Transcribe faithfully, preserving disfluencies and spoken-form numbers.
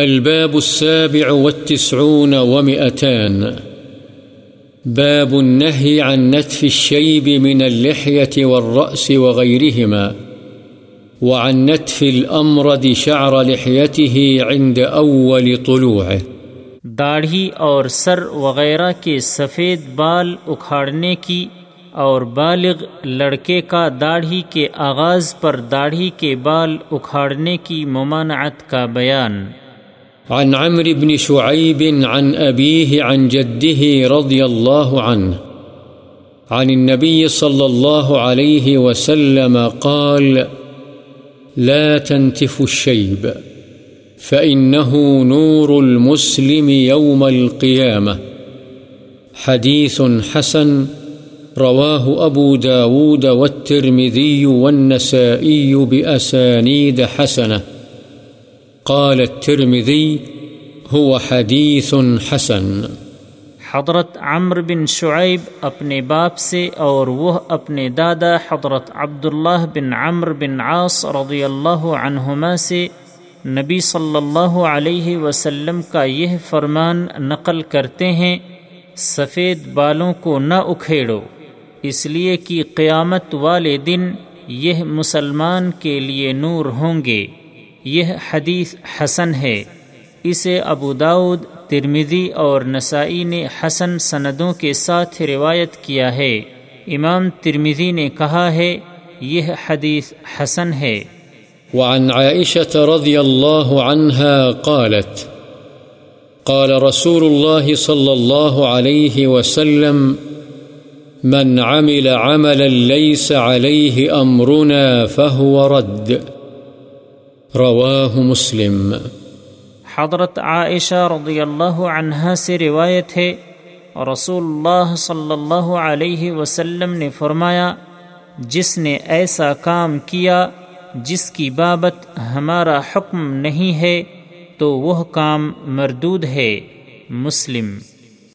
الباب السابع والتسعون ومئتان باب النهي عن نتف الشيب من اللحية والرأس وغيرهما وعن نتف الأمرد شعر لحيته عند أول طلوعه. داڑھی اور سر وغیرہ کے سفید بال اکھاڑنے کی اور بالغ لڑکے کا داڑھی کے آغاز پر داڑھی کے بال اکھاڑنے کی ممانعت کا بیان. عن عمرو بن شعيب عن أبيه عن جده رضي الله عنه عن النبي صلى الله عليه وسلم قال: لا تنتف الشيب فإنه نور المسلم يوم القيامة، حديث حسن رواه أبو داود والترمذي والنسائي بأسانيد حسنة. قال الترمذي: هو حدیث حسن. حضرت عمرو بن شعیب اپنے باپ سے اور وہ اپنے دادا حضرت عبداللہ بن عمرو بن عاص رضی اللہ عنہما سے نبی صلی اللہ علیہ وسلم کا یہ فرمان نقل کرتے ہیں: سفید بالوں کو نہ اکھیڑو، اس لیے کہ قیامت والے دن یہ مسلمان کے لیے نور ہوں گے. یہ حدیث حسن ہے. اسے ابو داود، ترمذی اور نسائی نے حسن سندوں کے ساتھ روایت کیا ہے. امام ترمذی نے کہا ہے یہ حدیث حسن ہے. وعن عائشة رضی اللہ عنها قالت: قال رسول اللہ صلی اللہ علیہ وسلم: من عمل عملا لیس علیہ امرنا فهو رد، رواہ مسلم. حضرت عائشہ رضی اللہ عنہا سے روایت ہے رسول اللہ صلی اللہ علیہ وسلم نے فرمایا: جس نے ایسا کام کیا جس کی بابت ہمارا حکم نہیں ہے تو وہ کام مردود ہے. مسلم.